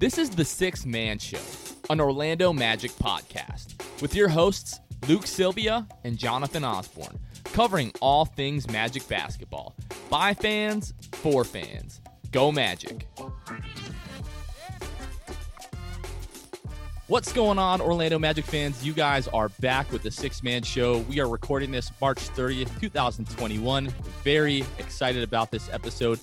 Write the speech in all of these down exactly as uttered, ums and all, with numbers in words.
This is the Sixth Man Show, an Orlando Magic podcast, with your hosts Luke Sylvia and Jonathan Osborne, covering all things Magic basketball, by fans, for fans. Go Magic! What's going on, Orlando Magic fans? You guys are back with the Sixth Man Show. We are recording this March thirtieth, twenty twenty-one. Very excited about this episode.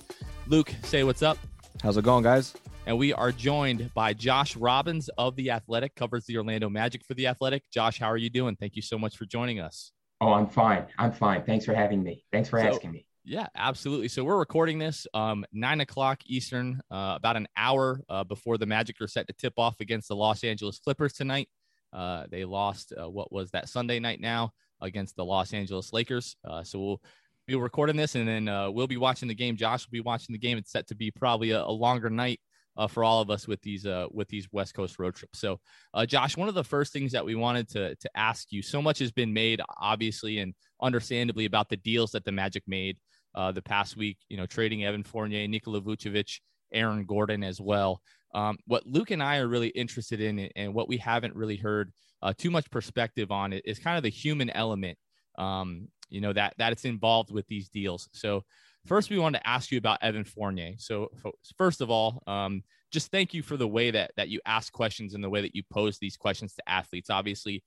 Luke, say what's up. How's it going, guys? And we are joined by Josh Robbins of The Athletic, covers the Orlando Magic for The Athletic. Josh, how are you doing? Thank you so much for joining us. Oh, I'm fine. I'm fine. Thanks for having me. Thanks for so, asking me. Yeah, absolutely. So we're recording this um, nine o'clock Eastern, uh, about an hour uh, before the Magic are set to tip off against the Los Angeles Clippers tonight. Uh, they lost uh, what was that Sunday night now against the Los Angeles Lakers. Uh, so we'll be recording this, and then uh, we'll be watching the game. Josh will be watching the game. It's set to be probably a, a longer night. Uh, for all of us with these uh, with these West Coast road trips. So, uh, Josh, one of the first things that we wanted to to ask you, so much has been made, obviously, and understandably about the deals that the Magic made uh, the past week, you know, trading Evan Fournier, Nikola Vucevic, Aaron Gordon as well. Um, what Luke and I are really interested in, and what we haven't really heard uh, too much perspective on, is kind of the human element, um, you know, that that it's involved with these deals. So, first, we wanted to ask you about Evan Fournier. So first of all, um, just thank you for the way that that you ask questions and the way that you pose these questions to athletes. Obviously,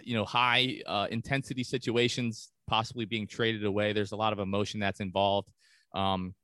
you know, high uh, intensity situations, possibly being traded away. There's a lot of emotion that's involved. Um,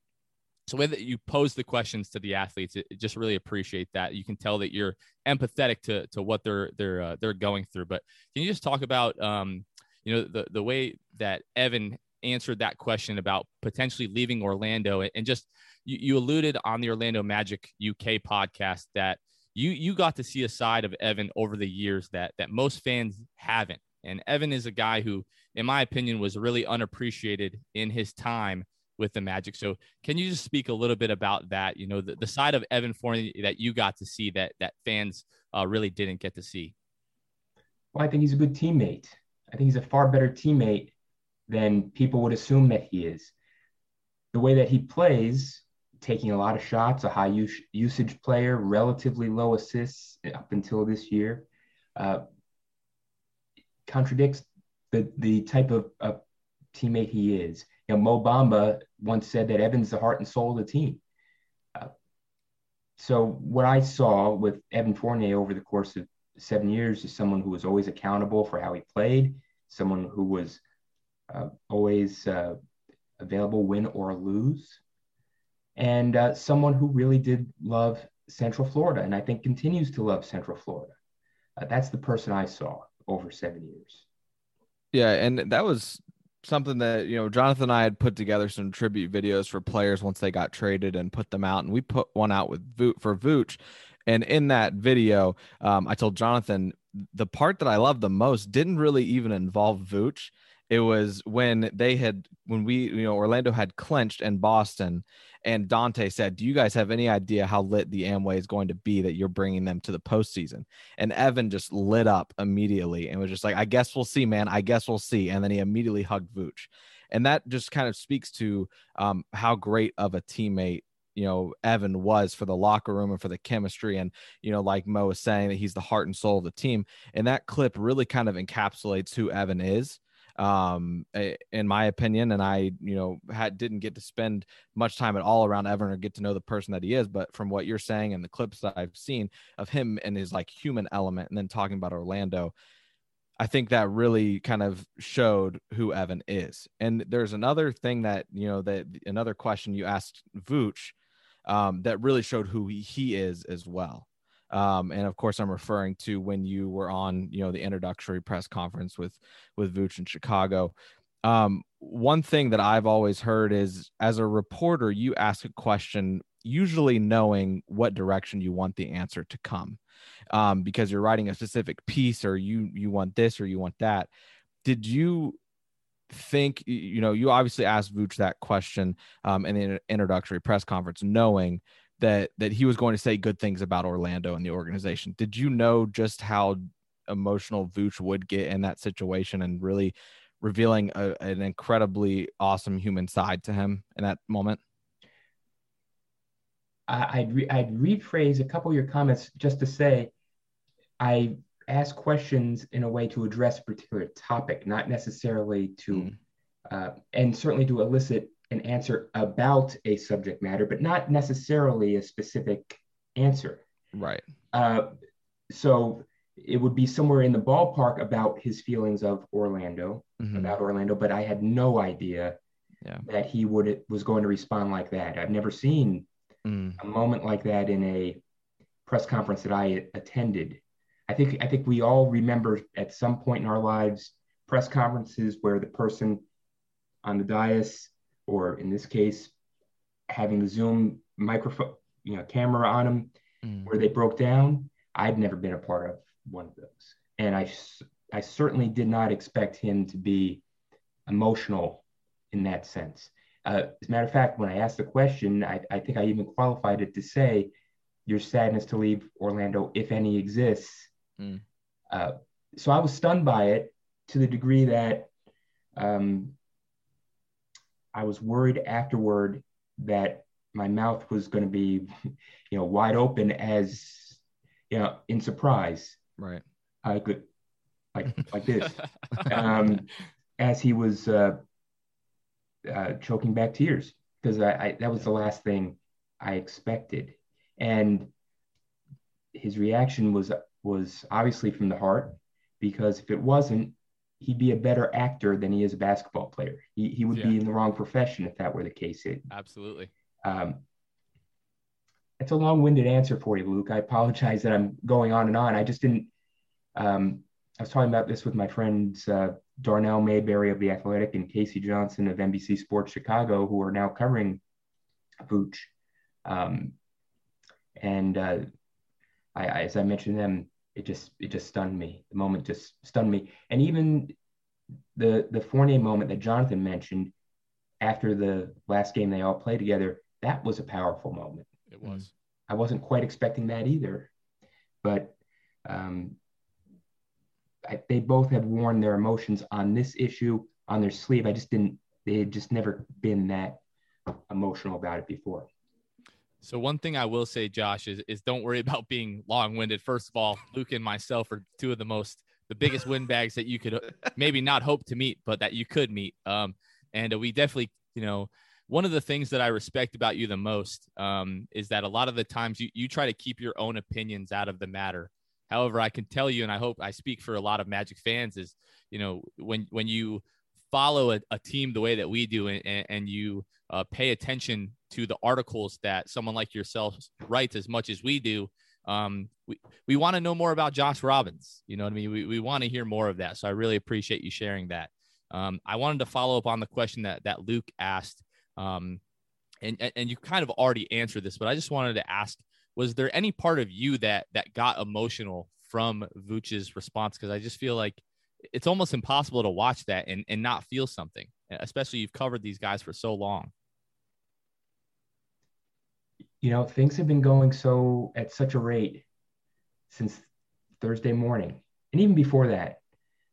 so the way that you pose the questions to the athletes, it, it just really appreciate that. You can tell that you're empathetic to to what they're they're uh, they're going through. But can you just talk about um, you know the the way that Evan answered that question about potentially leaving Orlando, and just you, you alluded on the Orlando Magic U K podcast that you you got to see a side of Evan over the years that that most fans haven't. And Evan is a guy who, in my opinion, was really unappreciated in his time with the Magic. So can you just speak a little bit about that, you know, the, the side of Evan Fournier that you got to see that that fans uh, really didn't get to see? Well, I think he's a good teammate. I think he's a far better teammate than people would assume that he is. The way that he plays, taking a lot of shots, a high us- usage player, relatively low assists up until this year, uh, contradicts the the type of, of teammate he is. You know, Mo Bamba once said that Evan's the heart and soul of the team. Uh, so what I saw with Evan Fournier over the course of seven years is someone who was always accountable for how he played, someone who was Uh, always uh, available, win or lose, and uh, someone who really did love Central Florida, and I think continues to love Central Florida. Uh, that's the person I saw over seven years. Yeah, and that was something that, you know, Jonathan and I had put together some tribute videos for players once they got traded and put them out, and we put one out with Vooch, for Vooch, and in that video, um, I told Jonathan the part that I loved the most didn't really even involve Vooch. It was when they had, when we, you know, Orlando had clinched in Boston, and Dante said, "Do you guys have any idea how lit the Amway is going to be that you're bringing them to the postseason?" And Evan just lit up immediately and was just like, "I guess we'll see, man. I guess we'll see." And then he immediately hugged Vooch. And that just kind of speaks to um, how great of a teammate, you know, Evan was for the locker room and for the chemistry. And, you know, like Mo was saying, that he's the heart and soul of the team. And that clip really kind of encapsulates who Evan is, um in my opinion. And I, you know, had didn't get to spend much time at all around Evan or get to know the person that he is, but from what you're saying and the clips that I've seen of him and his like human element, and then talking about Orlando, I think that really kind of showed who Evan is. And there's another thing that, you know, that another question you asked Vooch um that really showed who he, he is as well. Um, and of course, I'm referring to when you were on, you know, the introductory press conference with with Vooch in Chicago. Um, one thing that I've always heard is, as a reporter, you ask a question usually knowing what direction you want the answer to come, um, because you're writing a specific piece, or you you want this or you want that. Did you think, you know, you obviously asked Vooch that question um, in the introductory press conference, knowing that that he was going to say good things about Orlando and the organization. Did you know just how emotional Vooch would get in that situation, and really revealing a, an incredibly awesome human side to him in that moment? I, I'd, re, I'd rephrase a couple of your comments just to say I ask questions in a way to address a particular topic, not necessarily to, mm. uh, and certainly to elicit an answer about a subject matter, but not necessarily a specific answer. Right. Uh, so it would be somewhere in the ballpark about his feelings of Orlando, mm-hmm. about Orlando, but I had no idea yeah. that he would was going to respond like that. I've never seen mm. a moment like that in a press conference that I attended. I think I think we all remember at some point in our lives press conferences where the person on the dais, or in this case, having the Zoom microphone, you know, camera on them, mm. where they broke down. I'd never been a part of one of those, and I I certainly did not expect him to be emotional in that sense. Uh, as a matter of fact, when I asked the question, I, I think I even qualified it to say, your sadness to leave Orlando, if any, exists. Mm. Uh, so I was stunned by it to the degree that um, I was worried afterward that my mouth was going to be, you know, wide open as, you know, in surprise. Right. I could, like, like this, um, as he was uh, uh, choking back tears, because I, I that was the last thing I expected. And his reaction was was obviously from the heart, because if it wasn't, he'd be a better actor than he is a basketball player. He he would yeah. be in the wrong profession if that were the case. It, Absolutely. Um, it's a long-winded answer for you, Luke. I apologize that I'm going on and on. I just didn't um, – I was talking about this with my friends uh, Darnell Mayberry of The Athletic and Casey Johnson of N B C Sports Chicago, who are now covering Vooch. Um And uh, I, I, as I mentioned them, it just it just stunned me. The moment just stunned me. And even the the Fournier moment that Jonathan mentioned after the last game they all played together, that was a powerful moment. It was. I wasn't quite expecting that either. But um, I, they both have worn their emotions on this issue on their sleeve. I just didn't. They had just never been that emotional about it before. So one thing I will say, Josh, is, is don't worry about being long-winded. First of all, Luke and myself are two of the most, the biggest windbags that you could maybe not hope to meet, but that you could meet. Um, and we definitely, you know, one of the things that I respect about you the most um, is that a lot of the times you, you try to keep your own opinions out of the matter. However, I can tell you, and I hope I speak for a lot of Magic fans, is, you know, when, when you follow a, a team the way that we do and, and you uh, pay attention to the articles that someone like yourself writes as much as we do, um, we, we want to know more about Josh Robbins. You know what I mean? We, we want to hear more of that. So I really appreciate you sharing that. Um, I wanted to follow up on the question that, that Luke asked, um, and, and you kind of already answered this, but I just wanted to ask, was there any part of you that, that got emotional from Vooch's response? Cause I just feel like it's almost impossible to watch that and, and not feel something, especially you've covered these guys for so long. You know, things have been going so at such a rate since Thursday morning. And even before that,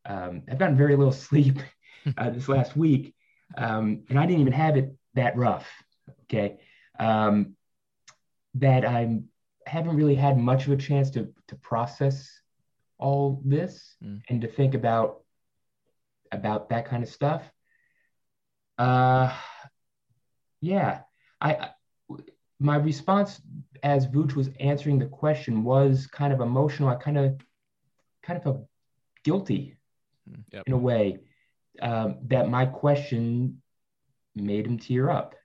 um, I've gotten very little sleep uh, this last week. Um, and I didn't even have it that rough, okay? Um, that I'm, I haven't really had much of a chance to to process all this mm. and to think about, about that kind of stuff. Uh, yeah, I... I my response as Vooch was answering the question was kind of emotional. I kind of, kind of felt guilty yep. in a way um, that my question made him tear up.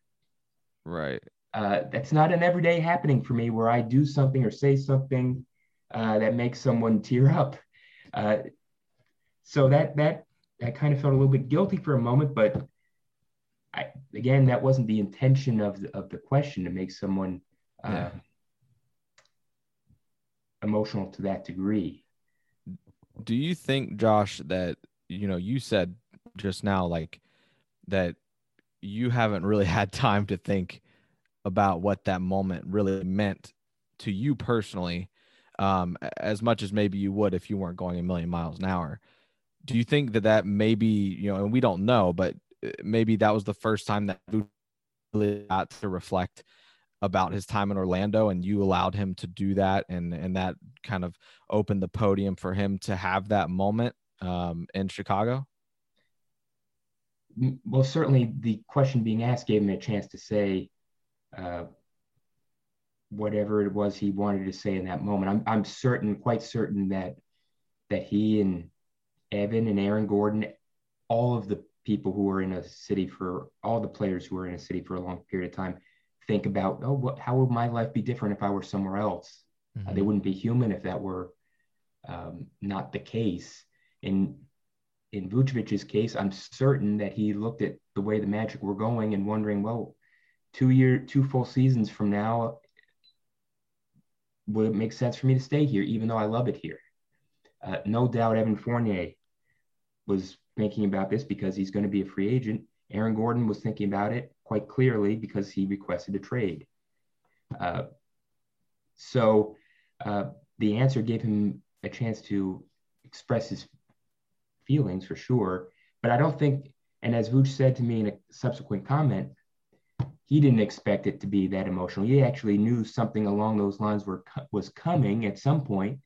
Right. Uh, that's not an everyday happening for me where I do something or say something uh, that makes someone tear up. Uh, so that, that, that kind of felt a little bit guilty for a moment, but I, again, that wasn't the intention of the, of the question to make someone uh, yeah. emotional to that degree. Do you think, Josh, that, you know, you said just now, like, that you haven't really had time to think about what that moment really meant to you personally, um, as much as maybe you would if you weren't going a million miles an hour. Do you think that that maybe, you know, and we don't know, but maybe that was the first time that Vooch got to reflect about his time in Orlando, and you allowed him to do that. And, and that kind of opened the podium for him to have that moment um, in Chicago. Well, certainly the question being asked gave him a chance to say uh, whatever it was he wanted to say in that moment. I'm, I'm certain, quite certain that, that he and Evan and Aaron Gordon, all of the people who are in a city for all the players who are in a city for a long period of time, think about, oh, what, how would my life be different if I were somewhere else? Mm-hmm. Uh, they wouldn't be human if that were um, not the case. And in Vucevic's case, I'm certain that he looked at the way the Magic were going and wondering, well, two year, two full seasons from now, would it make sense for me to stay here, even though I love it here? Uh, no doubt Evan Fournier was thinking about this because he's going to be a free agent. Aaron Gordon was thinking about it quite clearly because he requested a trade. Uh, so uh, the answer gave him a chance to express his feelings for sure. But I don't think, and as Vooch said to me in a subsequent comment, he didn't expect it to be that emotional. He actually knew something along those lines were was coming at some point.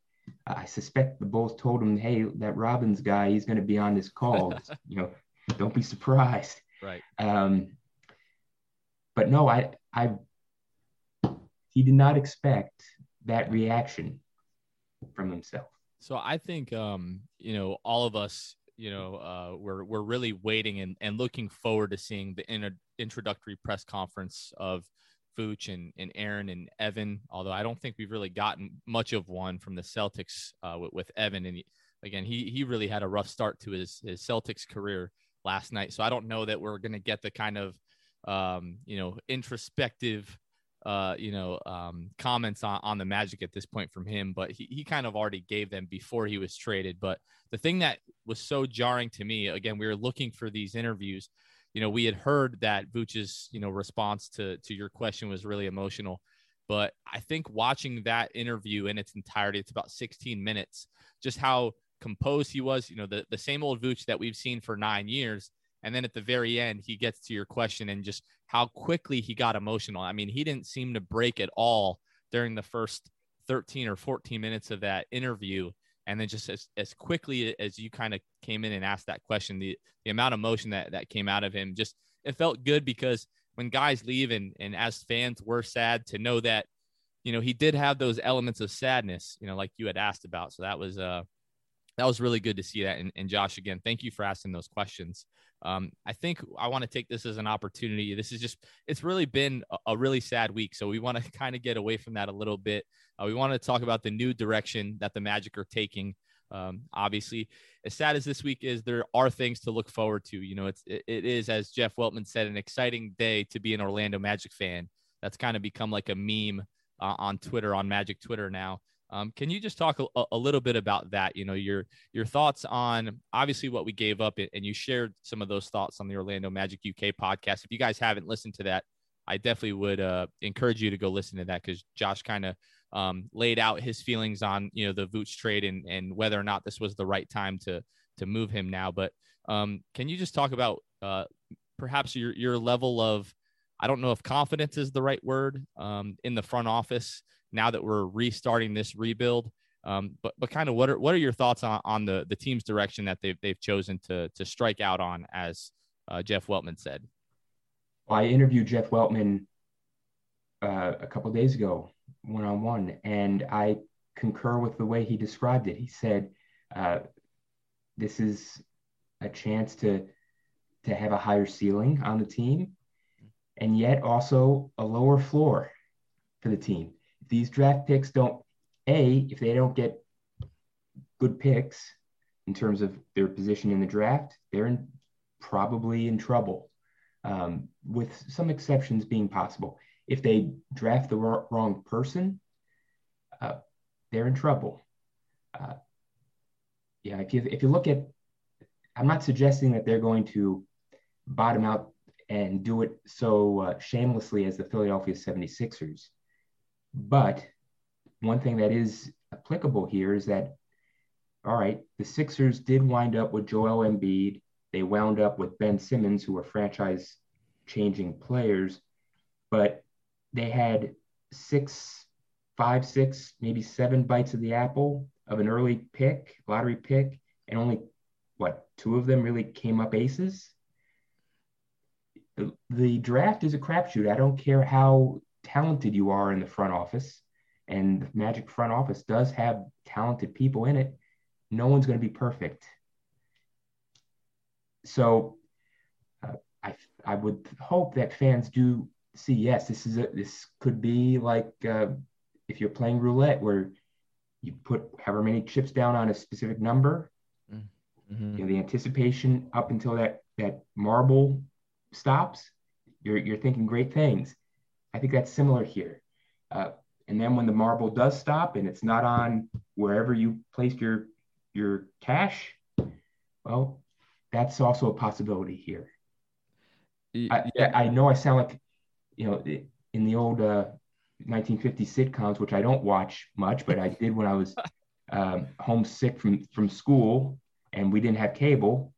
I suspect the Bulls told him, hey, that Robbins guy, he's going to be on this call. You know, don't be surprised. Right. Um, but no, I, I, he did not expect that reaction from himself. So I think, um, you know, all of us, you know, uh, we're, we're really waiting and, and looking forward to seeing the in- introductory press conference of Vooch and, and Aaron and Evan, although I don't think we've really gotten much of one from the Celtics uh, with, with Evan. And he, again, he he really had a rough start to his, his Celtics career last night. So I don't know that we're going to get the kind of, um, you know, introspective, uh, you know, um, comments on, on the Magic at this point from him, but he, he kind of already gave them before he was traded. But the thing that was so jarring to me, again, we were looking for these interviews. You know, we had heard that Vooch's, you know, response to to your question was really emotional, but I think watching that interview in its entirety, it's about sixteen minutes, just how composed he was, you know, the, the same old Vooch that we've seen for nine years. And then at the very end, he gets to your question and just how quickly he got emotional. I mean, he didn't seem to break at all during the first thirteen or fourteen minutes of that interview. And then just as, as quickly as you kind of came in and asked that question, the, the amount of emotion that, that came out of him, just it felt good because when guys leave and, and as fans we're sad to know that, you know, he did have those elements of sadness, you know, like you had asked about. So that was uh, that was really good to see that. And, and Josh, again, thank you for asking those questions. Um, I think I want to take this as an opportunity. This is just, it's really been a, a really sad week. So we want to kind of get away from that a little bit. Uh, we want to talk about the new direction that the Magic are taking. Um, obviously, as sad as this week is, there are things to look forward to. You know, it's, it, it is, as Jeff Weltman said, an exciting day to be an Orlando Magic fan. That's kind of become like a meme uh, on Twitter, on Magic Twitter now. Um, can you just talk a, a little bit about that? You know, your your thoughts on obviously what we gave up, and you shared some of those thoughts on the Orlando Magic U K podcast. If you guys haven't listened to that, I definitely would uh, encourage you to go listen to that because Josh kind of um, laid out his feelings on, you know, the Vooch trade and, and whether or not this was the right time to to move him now. But um, can you just talk about uh, perhaps your your level of, I don't know if confidence is the right word, um, in the front office now that we're restarting this rebuild, um, but but kind of what are what are your thoughts on, on the the team's direction that they've they've chosen to to strike out on, as uh, Jeff Weltman said? Well, I interviewed Jeff Weltman uh, a couple of days ago, one on one, and I concur with the way he described it. He said, uh, "This is a chance to to have a higher ceiling on the team, and yet also a lower floor for the team." These draft picks don't, A, if they don't get good picks in terms of their position in the draft, they're in, probably in trouble, um, with some exceptions being possible. If they draft the wrong, wrong person, uh, they're in trouble. Uh, yeah, if you if you look at, I'm not suggesting that they're going to bottom out and do it so uh, shamelessly as the Philadelphia seventy-sixers. But one thing that is applicable here is that, all right, the Sixers did wind up with Joel Embiid. They wound up with Ben Simmons, who were franchise-changing players. But they had six, five, six, maybe seven bites of the apple of an early pick, lottery pick, and only, what, two of them really came up aces. The, the draft is a crapshoot. I don't care how talented you are in the front office, and the Magic front office does have talented people in it. No one's going to be perfect. So uh, I I would hope that fans do see, yes, this is a, this could be like uh, if you're playing roulette where you put however many chips down on a specific number, mm-hmm. you know, the anticipation up until that, that marble stops, you're you're thinking great things. I think that's similar here. Uh, and then when the marble does stop and it's not on wherever you placed your your cash, well, that's also a possibility here. Yeah. I, I know I sound like, you know, in the old uh, nineteen fifties sitcoms, which I don't watch much, but I did when I was um, homesick from, from school and we didn't have cable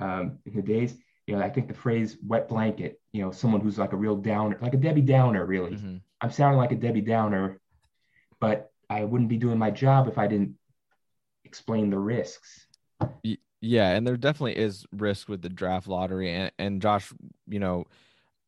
um, in the days. You know, I think the phrase wet blanket, you know, someone who's like a real downer, like a Debbie Downer, really. Mm-hmm. I'm sounding like a Debbie Downer, but I wouldn't be doing my job if I didn't explain the risks. Yeah. And there definitely is risk with the draft lottery. And, and Josh, you know,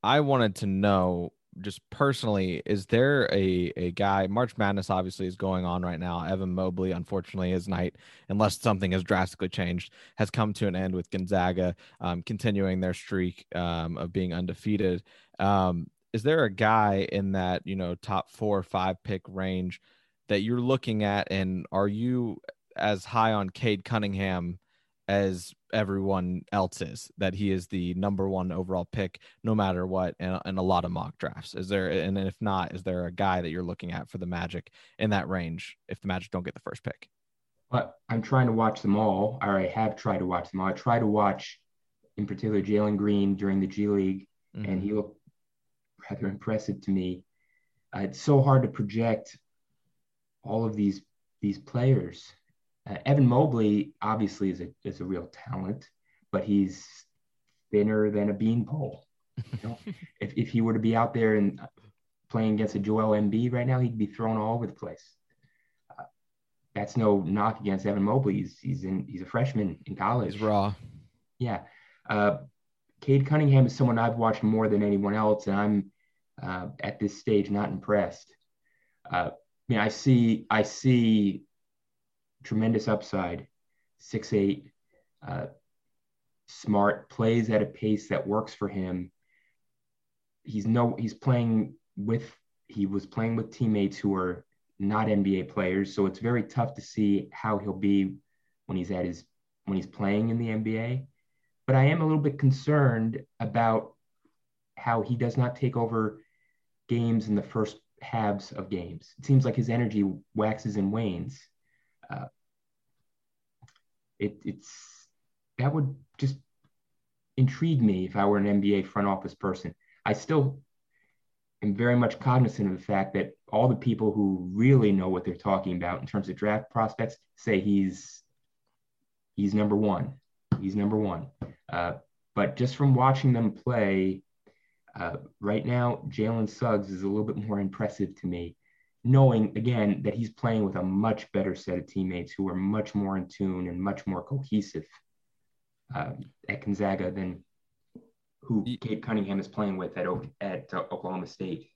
I wanted to know just personally, is there a, a guy, March Madness obviously is going on right now. Evan Mobley, unfortunately, his night, unless something has drastically changed, has come to an end with Gonzaga um, continuing their streak um, of being undefeated. Um, is there a guy in that, you know, top four or five pick range that you're looking at? And are you as high on Cade Cunningham as everyone else is, that he is the number one overall pick no matter what, and, and a lot of mock drafts? Is there, and if not, is there a guy that you're looking at for the Magic in that range if the Magic don't get the first pick? But I'm trying to watch them all, or I have tried to watch them all. I try to watch in particular Jalen Green during the G League, mm-hmm. and he looked rather impressive to me. Uh, it's so hard to project all of these these players. Uh, Evan Mobley obviously is a is a real talent, but he's thinner than a beanpole. You know? if if he were to be out there and playing against a Joel Embiid right now, he'd be thrown all over the place. Uh, that's no knock against Evan Mobley. He's he's in he's a freshman in college. He's raw. Yeah, uh, Cade Cunningham is someone I've watched more than anyone else, and I'm uh, at this stage not impressed. Uh, I mean, I see I see. Tremendous upside, six eight, uh, smart, plays at a pace that works for him. He's no, he's playing with, he was playing with teammates who are not N B A players, so it's very tough to see how he'll be when he's at his, when he's playing in the N B A. But I am a little bit concerned about how he does not take over games in the first halves of games. It seems like his energy waxes and wanes. Uh, it, it's that would just intrigue me if I were an N B A front office person. I still am very much cognizant of the fact that all the people who really know what they're talking about in terms of draft prospects say he's he's number one. He's number one. Uh, but just from watching them play uh, right now, Jalen Suggs is a little bit more impressive to me, knowing, again, that he's playing with a much better set of teammates who are much more in tune and much more cohesive uh, at Gonzaga than who Cade Cunningham is playing with at, o- at uh, Oklahoma State.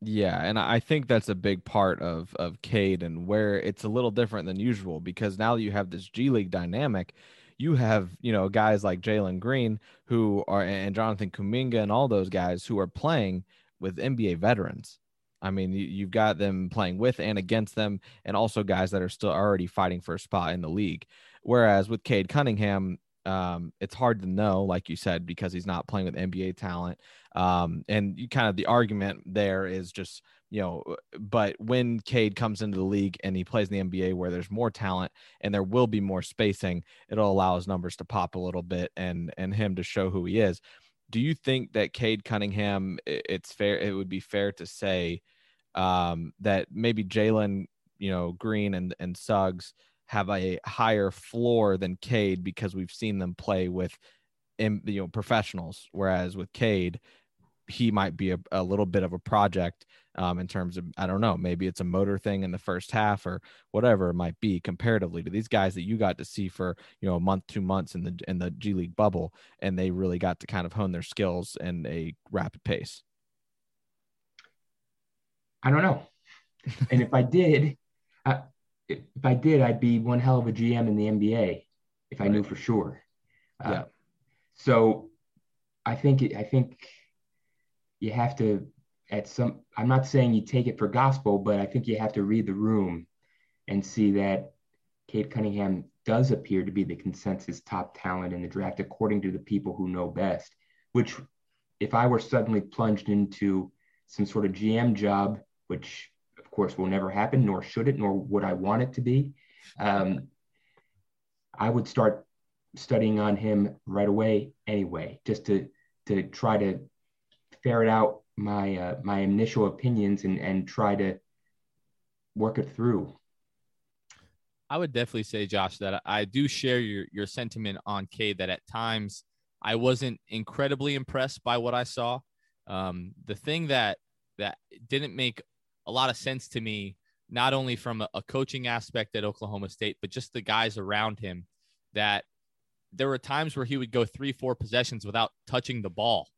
Yeah, and I think that's a big part of, of Cade, and where it's a little different than usual, because now you have this G League dynamic. You have, you know, guys like Jalen Green who are, and Jonathan Kuminga and all those guys who are playing with N B A veterans. I mean, you've got them playing with and against them, and also guys that are still already fighting for a spot in the league. Whereas with Cade Cunningham, um, it's hard to know, like you said, because he's not playing with N B A talent. Um, and you kind of the argument there is just, you know, but when Cade comes into the league and he plays in the N B A where there's more talent and there will be more spacing, it'll allow his numbers to pop a little bit and and him to show who he is. Do you think that Cade Cunningham, it's fair, it would be fair to say um, that maybe Jalen, you know, Green and, and Suggs have a higher floor than Cade because we've seen them play with, you know, professionals, whereas with Cade, he might be a, a little bit of a project um, in terms of, I don't know, maybe it's a motor thing in the first half or whatever it might be comparatively to these guys that you got to see for, you know, a month, two months in the, in the G League bubble. And they really got to kind of hone their skills in a rapid pace. I don't know. And if I did, I, if I did, I'd be one hell of a G M in the N B A if I right. knew for sure. Yeah. Uh, so I think, it, I think you have to at some, I'm not saying you take it for gospel, but I think you have to read the room and see that Cade Cunningham does appear to be the consensus top talent in the draft, according to the people who know best, which if I were suddenly plunged into some sort of G M job, which of course will never happen, nor should it, nor would I want it to be, um, I would start studying on him right away anyway, just to to try to ferret out my uh, my initial opinions and and try to work it through. I would definitely say, Josh, that I do share your your sentiment on Cade, that at times I wasn't incredibly impressed by what I saw. Um, the thing that that didn't make a lot of sense to me, not only from a, a coaching aspect at Oklahoma State, but just the guys around him, that there were times where he would go three, four possessions without touching the ball.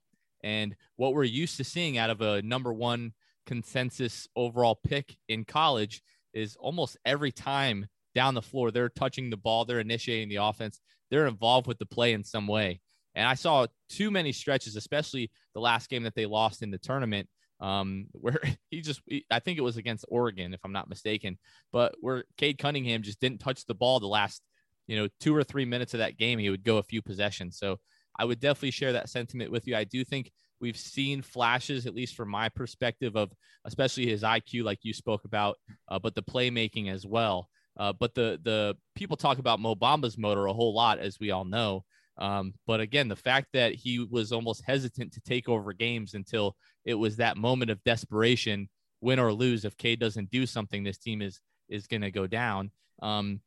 And what we're used to seeing out of a number one consensus overall pick in college is almost every time down the floor, they're touching the ball, they're initiating the offense, they're involved with the play in some way. And I saw too many stretches, especially the last game that they lost in the tournament, um, where he just, I think it was against Oregon, if I'm not mistaken, but where Cade Cunningham just didn't touch the ball the last, you know, two or three minutes of that game, he would go a few possessions. So I would definitely share that sentiment with you. I do think we've seen flashes, at least from my perspective, of especially his I Q, like you spoke about, uh, but the playmaking as well. Uh, but the the people talk about Mo Bamba's motor a whole lot, as we all know. Um, but again, the fact that he was almost hesitant to take over games until it was that moment of desperation, win or lose. If Cade doesn't do something, this team is is going to go down. Um,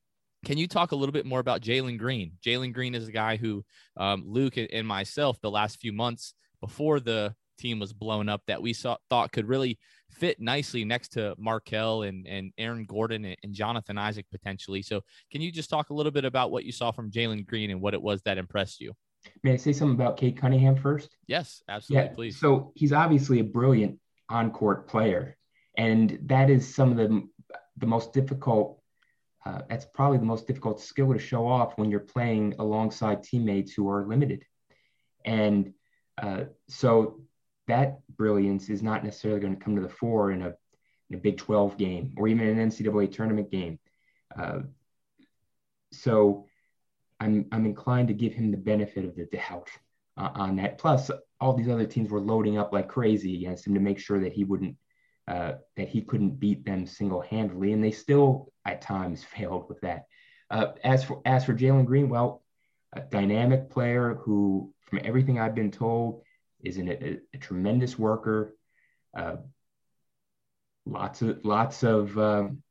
Can you talk a little bit more about Jalen Green? Jalen Green is a guy who um, Luke and myself, the last few months before the team was blown up, that we saw, thought could really fit nicely next to Markell and, and Aaron Gordon and, and Jonathan Isaac potentially. So can you just talk a little bit about what you saw from Jalen Green and what it was that impressed you? May I say something about Cade Cunningham first? Yes, absolutely, yeah, please. So he's obviously a brilliant on-court player, and that is some of the the most difficult Uh, that's probably the most difficult skill to show off when you're playing alongside teammates who are limited. And uh, so that brilliance is not necessarily going to come to the fore in a, in a Big twelve game or even an N C double A tournament game. Uh, so I'm, I'm inclined to give him the benefit of the doubt uh, on that. Plus, all these other teams were loading up like crazy against him to make sure that he wouldn't Uh, that he couldn't beat them single-handedly, and they still at times failed with that. Uh, as for as for Jalen Green, well, a dynamic player who, from everything I've been told, is an, a, a tremendous worker. Uh, lots of lots of um,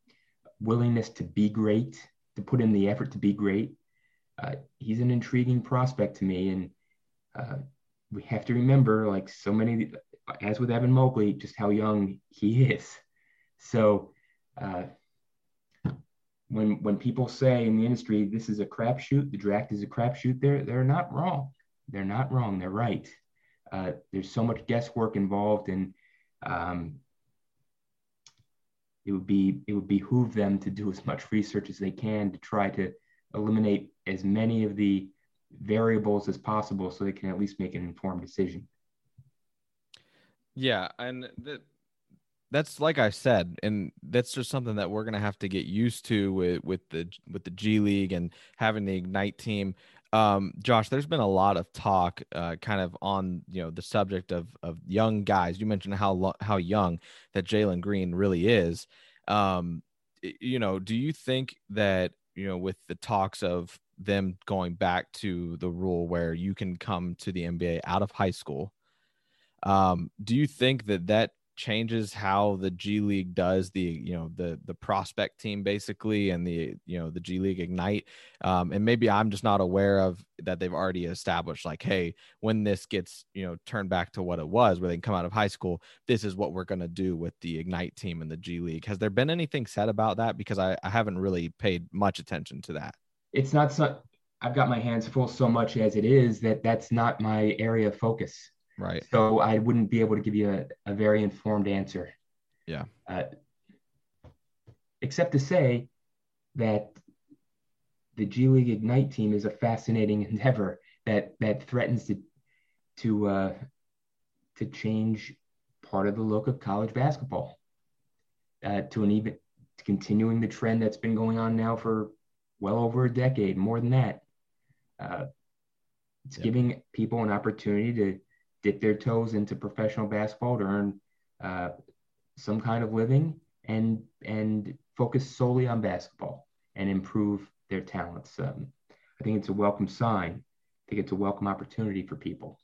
willingness to be great, to put in the effort to be great. Uh, he's an intriguing prospect to me, and uh, we have to remember, like so many. As with Evan Mobley, just how young he is. So uh, when when people say in the industry, this is a crapshoot, the draft is a crapshoot, they're, they're not wrong. They're not wrong. They're right. Uh, there's so much guesswork involved, and um, it would be it would behoove them to do as much research as they can to try to eliminate as many of the variables as possible so they can at least make an informed decision. Yeah, and th- that's like I said, and that's just something that we're gonna have to get used to with, with the with the G League and having the Ignite team. Um, Josh, there's been a lot of talk, uh, kind of on you know the subject of of young guys. You mentioned how lo- how young that Jalen Green really is. Um, you know, do you think that you know with the talks of them going back to the rule where you can come to the N B A out of high school? Um, do you think that that changes how the G League does the, you know, the, the prospect team basically, and the, you know, the G League Ignite. Um, and maybe I'm just not aware of that. They've already established like, hey, when this gets, you know, turned back to what it was, where they can come out of high school, this is what we're going to do with the Ignite team in the G League. Has there been anything said about that? Because I, I haven't really paid much attention to that. It's not, so I've got my hands full so much as it is that that's not my area of focus. Right. So I wouldn't be able to give you a, a very informed answer. Yeah. Uh, except to say that the G League Ignite team is a fascinating endeavor that that threatens to to uh, to change part of the look of college basketball uh, to an even to continuing the trend that's been going on now for well over a decade, more than that. Uh, it's yeah. giving people an opportunity to dip their toes into professional basketball to earn uh, some kind of living and and focus solely on basketball and improve their talents. Um, I think it's a welcome sign. I think it's a welcome opportunity for people.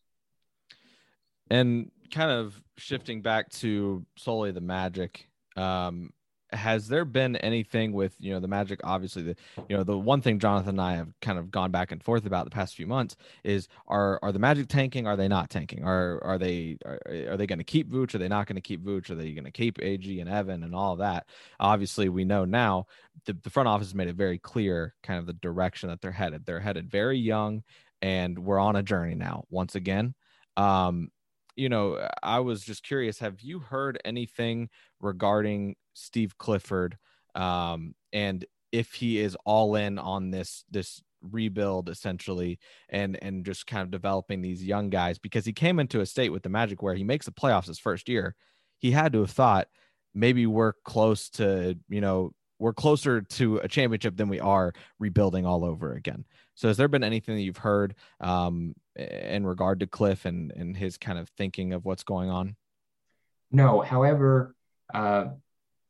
And kind of shifting back to solely the Magic, um, has there been anything with, you know, the Magic, obviously the, you know, the one thing Jonathan and I have kind of gone back and forth about the past few months is are, are the Magic tanking? Are they not tanking? Are, are they, are, are they going to keep Vooch? Are they not going to keep Vooch? Are they going to keep A G and Evan and all of that? Obviously we know now the, the front office has made it very clear kind of the direction that they're headed. They're headed very young, and we're on a journey now, once again. Um, you know, I was just curious, have you heard anything regarding Steve Clifford, um, and if he is all in on this this rebuild essentially, and and just kind of developing these young guys? Because he came into a state with the Magic where he makes the playoffs his first year, he had to have thought maybe we're close to, you know, we're closer to a championship than we are rebuilding all over again. So has there been anything that you've heard um, in regard to Cliff and and his kind of thinking of what's going on? No, however. Uh...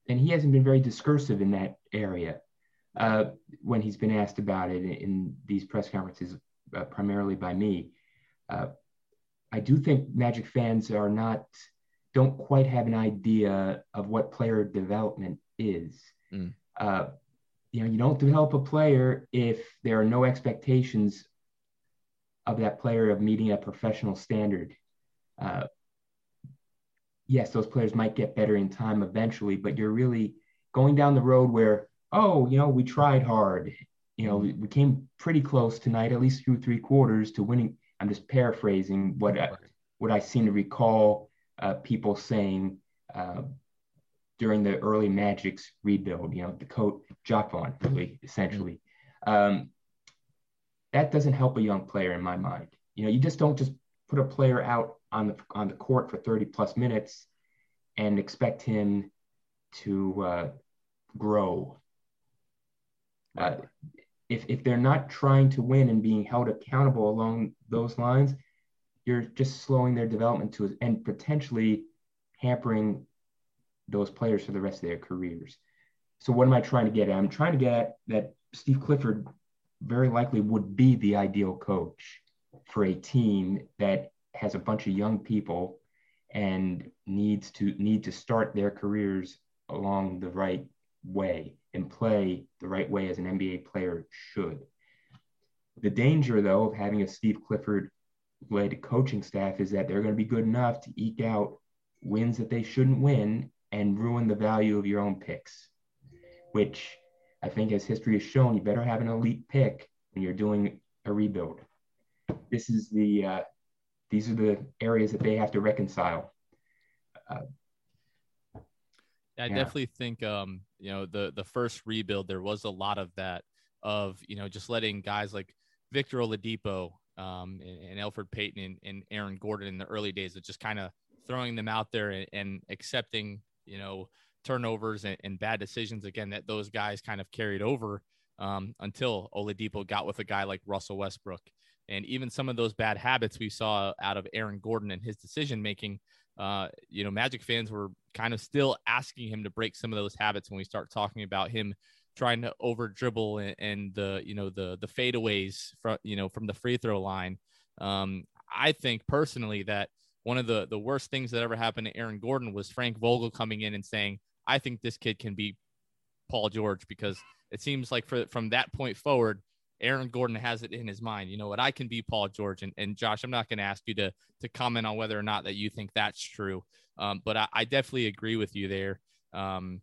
And he hasn't been very discursive in that area uh, when he's been asked about it in, in these press conferences, uh, primarily by me. Uh, I do think Magic fans are not, don't quite have an idea of what player development is. Mm. Uh, you know, you don't develop a player if there are no expectations of that player of meeting a professional standard. Uh, Yes, those players might get better in time eventually, but you're really going down the road where, oh, you know, we tried hard. You know, we, we came pretty close tonight, at least through three quarters to winning. I'm just paraphrasing what I, what I seem to recall uh, people saying uh, during the early Magic's rebuild. You know, the coach Jock Vaughn, really, essentially. Um, that doesn't help a young player in my mind. You know, you just don't just put a player out on the on the court for thirty plus minutes and expect him to uh, grow. Uh, if if they're not trying to win and being held accountable along those lines, you're just slowing their development to and potentially hampering those players for the rest of their careers. So what am I trying to get at? I'm trying to get at that Steve Clifford very likely would be the ideal coach for a team that has a bunch of young people and needs to need to start their careers along the right way and play the right way as an N B A player should. The danger, though, of having a Steve Clifford-led coaching staff is that they're going to be good enough to eke out wins that they shouldn't win and ruin the value of your own picks, which I think, as history has shown, you better have an elite pick when you're doing a rebuild. This is the... Uh, These are the areas that they have to reconcile. Uh, I yeah. definitely think, um, you know, the, the first rebuild, there was a lot of that of, you know, just letting guys like Victor Oladipo um, and, and Elfrid Payton and, and Aaron Gordon in the early days of just kind of throwing them out there and, and accepting, you know, turnovers and, and bad decisions. Again, that those guys kind of carried over um, until Oladipo got with a guy like Russell Westbrook. And even some of those bad habits we saw out of Aaron Gordon and his decision-making, uh, you know, Magic fans were kind of still asking him to break some of those habits when we start talking about him trying to over dribble and, and the, you know, the, the fadeaways from, you know, from the free throw line. Um, I think personally that one of the, the worst things that ever happened to Aaron Gordon was Frank Vogel coming in and saying, I think this kid can be Paul George, because it seems like for, from that point forward, Aaron Gordon has it in his mind, you know what, I can be Paul George. And, and Josh, I'm not going to ask you to to comment on whether or not that you think that's true. Um, but I, I definitely agree with you there. Um,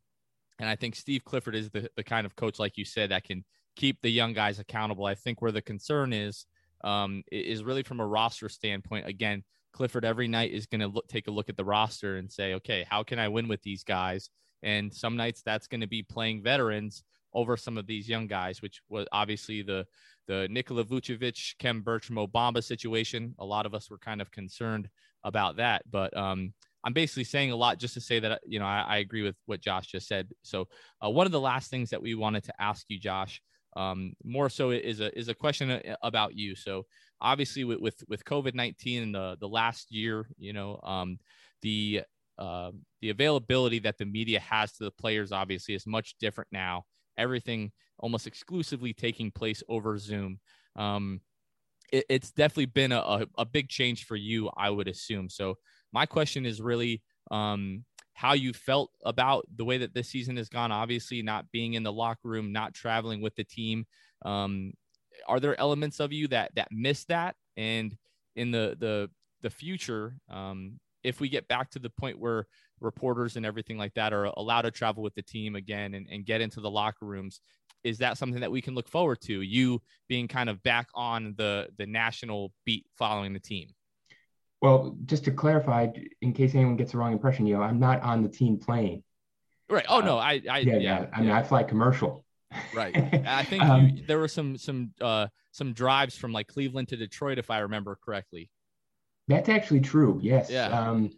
and I think Steve Clifford is the, the kind of coach, like you said, that can keep the young guys accountable. I think where the concern is, um, is really from a roster standpoint. Again, Clifford every night is going to look, take a look at the roster and say, okay, how can I win with these guys? And some nights that's going to be playing veterans over some of these young guys, which was obviously the the Nikola Vucevic, Kem Birch, Mo Bamba situation. A lot of us were kind of concerned about that, but um, I'm basically saying a lot just to say that, you know, I, I agree with what Josh just said. So uh, one of the last things that we wanted to ask you, Josh, um, more so is a is a question about you. So obviously with with, with COVID nineteen and the the last year, you know, um, the uh, the availability that the media has to the players obviously is much different now. Everything almost exclusively taking place over Zoom. Um, it, it's definitely been a, a, a big change for you, I would assume. So my question is really um, how you felt about the way that this season has gone, obviously not being in the locker room, not traveling with the team. Um, are there elements of you that, that miss that? And in the, the, the future, um, if we get back to the point where reporters and everything like that are allowed to travel with the team again and, and get into the locker rooms, is that something that we can look forward to, you being kind of back on the, the national beat following the team? Well, just to clarify, in case anyone gets the wrong impression, you know, I'm not on the team playing. Right. Oh, uh, no, I, I, yeah, yeah, yeah. I mean, yeah. I fly commercial. Right. I think um, you, there were some, some, uh, some drives from like Cleveland to Detroit, if I remember correctly. That's actually true. Yes. Yeah. Um,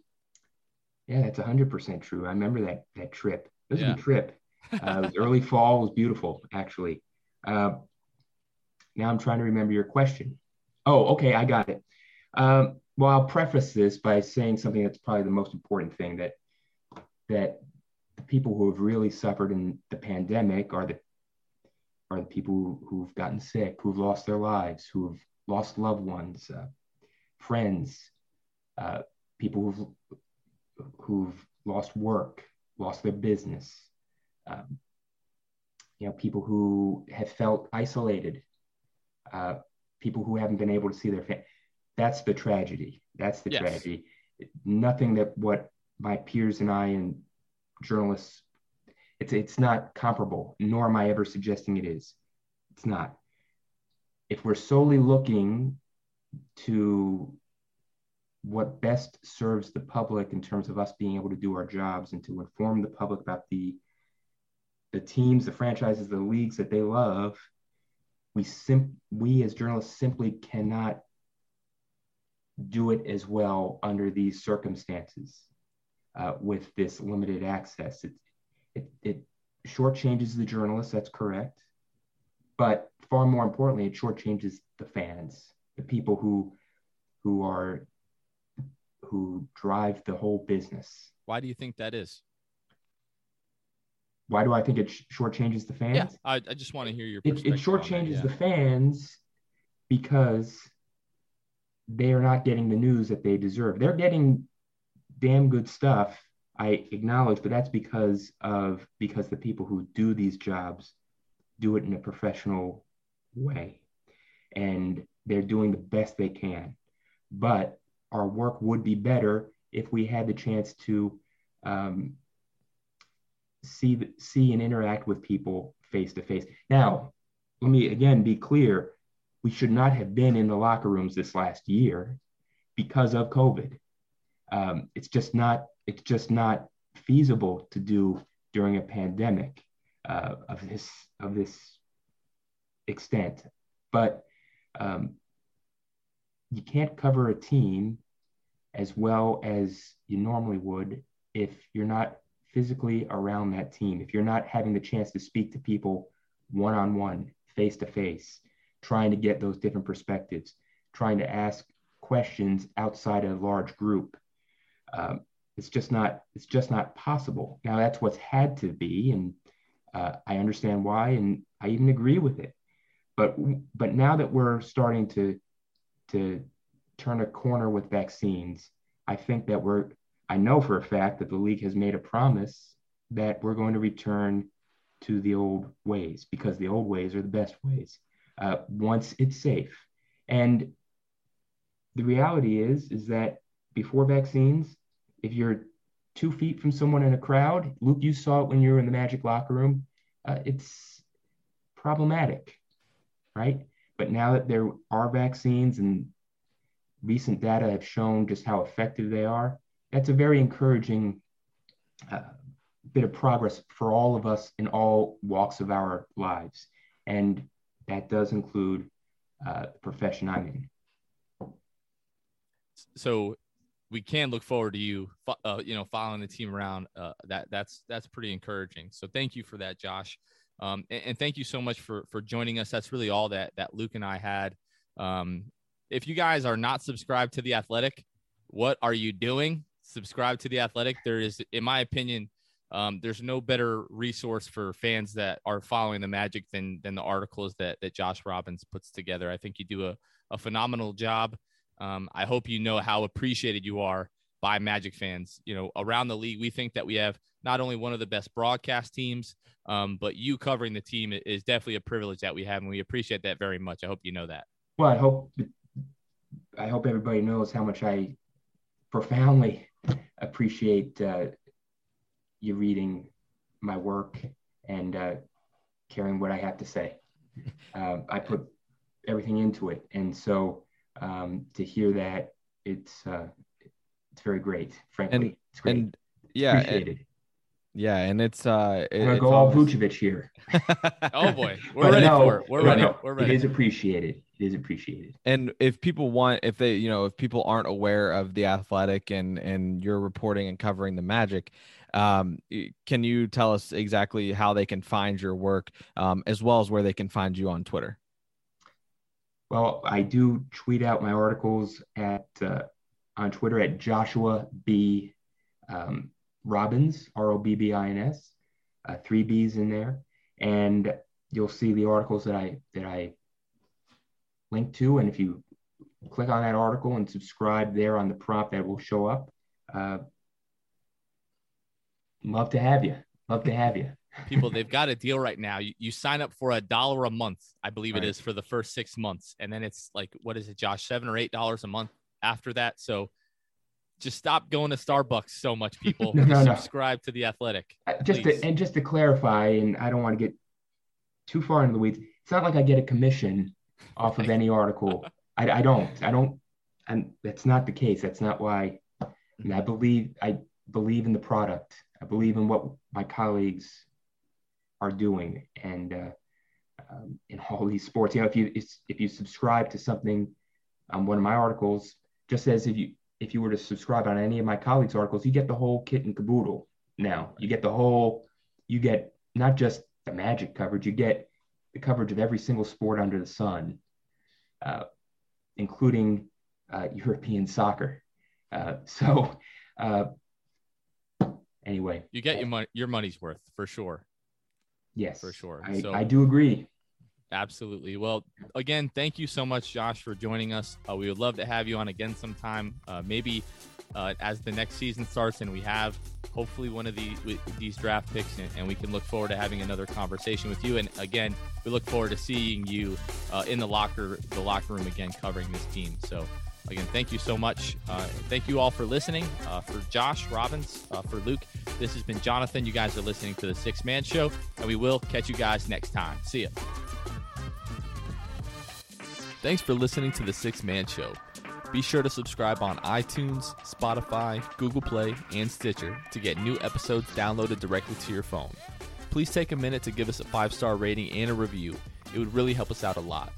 yeah, that's one hundred percent true. I remember that that trip. It was yeah. a good trip. Uh, it was early fall. It was beautiful, actually. Uh, now I'm trying to remember your question. Oh, okay. I got it. Um, well, I'll preface this by saying something that's probably the most important thing, that that the people who have really suffered in the pandemic are the, are the people who, who've gotten sick, who've lost their lives, who have lost loved ones, uh, friends, uh, people who've who've lost work, lost their business, um, you know, people who have felt isolated, uh, people who haven't been able to see their family. That's the tragedy. That's the yes. tragedy. Nothing that what my peers and I and journalists, it's it's not comparable, nor am I ever suggesting it is. It's not. If we're solely looking to what best serves the public in terms of us being able to do our jobs and to inform the public about the, the teams, the franchises, the leagues that they love, we sim- we as journalists simply cannot do it as well under these circumstances uh, with this limited access. It, it, it shortchanges the journalists, that's correct. But far more importantly, it shortchanges the fans, the people who, who are who drive the whole business. Why do you think that is? Why do I think it sh- shortchanges the fans? Yeah, I, I just want to hear your perspective. It, it shortchanges that, yeah. the fans because they are not getting the news that they deserve. They're getting damn good stuff, I acknowledge, but that's because of because the people who do these jobs do it in a professional way, and they're doing the best they can. But our work would be better if we had the chance to um, see, see and interact with people face to face. Now, let me again be clear. We should not have been in the locker rooms this last year because of COVID. Um, it's just not, it's just not feasible to do during a pandemic uh, of this, of this extent, but um, you can't cover a team as well as you normally would if you're not physically around that team, if you're not having the chance to speak to people one-on-one, face-to-face, trying to get those different perspectives, trying to ask questions outside a large group. Um, it's just not, it's just not possible. Now that's what's had to be, and uh, I understand why, and I even agree with it. But, but now that we're starting to to turn a corner with vaccines I think that we're, I know for a fact that the league has made a promise that we're going to return to the old ways, because the old ways are the best ways uh, once it's safe. And the reality is, is that before vaccines, if you're two feet from someone in a crowd, Luke, you saw it when you were in the Magic locker room, uh, it's problematic, right? But now that there are vaccines and recent data have shown just how effective they are, that's a very encouraging uh, bit of progress for all of us in all walks of our lives. And that does include uh, the profession I'm in. So we can look forward to you, uh, you know, following the team around. Uh, that that's that's pretty encouraging. So thank you for that, Josh. Um, and, and thank you so much for for joining us. That's really all that that Luke and I had. Um, if you guys are not subscribed to The Athletic, what are you doing? Subscribe to The Athletic. There is, in my opinion, um, there's no better resource for fans that are following the Magic than than the articles that that Josh Robbins puts together. I think you do a, a phenomenal job. Um, I hope you know how appreciated you are by Magic fans. You know, around the league, we think that we have not only one of the best broadcast teams, um, but you covering the team is definitely a privilege that we have, and we appreciate that very much. I hope you know that. Well, I hope I hope everybody knows how much I profoundly appreciate uh, you reading my work and uh, caring what I have to say. Uh, I put everything into it, and so. Um, to hear that, it's uh, it's very great. Frankly, and, it's great. And, yeah, and, it. yeah, and it's uh, it, I'm gonna go all almost... Vucevic here. Oh boy, we're ready no, for it. We're ready. No, we're ready. It is appreciated. It is appreciated. And if people want, if they, you know, if people aren't aware of The Athletic and and your reporting and covering the Magic, um, can you tell us exactly how they can find your work, um, as well as where they can find you on Twitter? Well, I do tweet out my articles at uh, on Twitter at Joshua B. Um, Robbins, R O B B I N S, uh, three B's in there, and you'll see the articles that I that I link to. And if you click on that article and subscribe there on the prompt, that will show up. Uh, love to have you. Love to have you. People, they've got a deal right now. You, you sign up for a dollar a month, I believe right. It is for the first six months. And then it's like, what is it, Josh, seven or eight dollars a month after that. So just stop going to Starbucks so much, people. no, no, subscribe no. to The Athletic. Uh, just to, and just to clarify, and I don't want to get too far into the weeds. It's not like I get a commission off of any article. I, I don't, I don't, and that's not the case. That's not why. And I believe, I believe in the product. I believe in what my colleagues are doing, and uh, um, in all these sports, you know, if you if you subscribe to something on um, one of my articles, just as if you if you were to subscribe on any of my colleagues' articles, you get the whole kit and caboodle. Now you get the whole, you get not just the Magic coverage, you get the coverage of every single sport under the sun, uh, including uh, European soccer. Uh, so uh, anyway, you get your money, your money's worth for sure. Yes, for sure. I, so, I do agree. Absolutely. Well, again, thank you so much, Josh, for joining us. Uh, we would love to have you on again sometime. Uh, maybe uh, as the next season starts and we have hopefully one of the, we, these draft picks, and, and we can look forward to having another conversation with you. And again, we look forward to seeing you uh, in the locker, the locker room again, covering this team. So again, thank you so much. Uh, thank you all for listening. Uh, for Josh Robbins, uh, for Luke, this has been Jonathan. You guys are listening to The Sixth Man Show, and we will catch you guys next time. See ya. Thanks for listening to The Sixth Man Show. Be sure to subscribe on iTunes, Spotify, Google Play, and Stitcher to get new episodes downloaded directly to your phone. Please take a minute to give us a five-star rating and a review. It would really help us out a lot.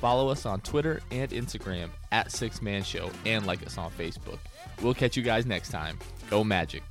Follow us on Twitter and Instagram at Sixth Man Show, and like us on Facebook. We'll catch you guys next time. Go Magic.